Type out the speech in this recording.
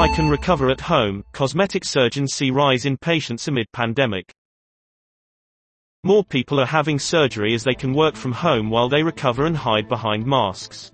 I can recover at home. Cosmetic surgeons see rise in patients amid pandemic. More people are having surgery as they can work from home while they recover and hide behind masks.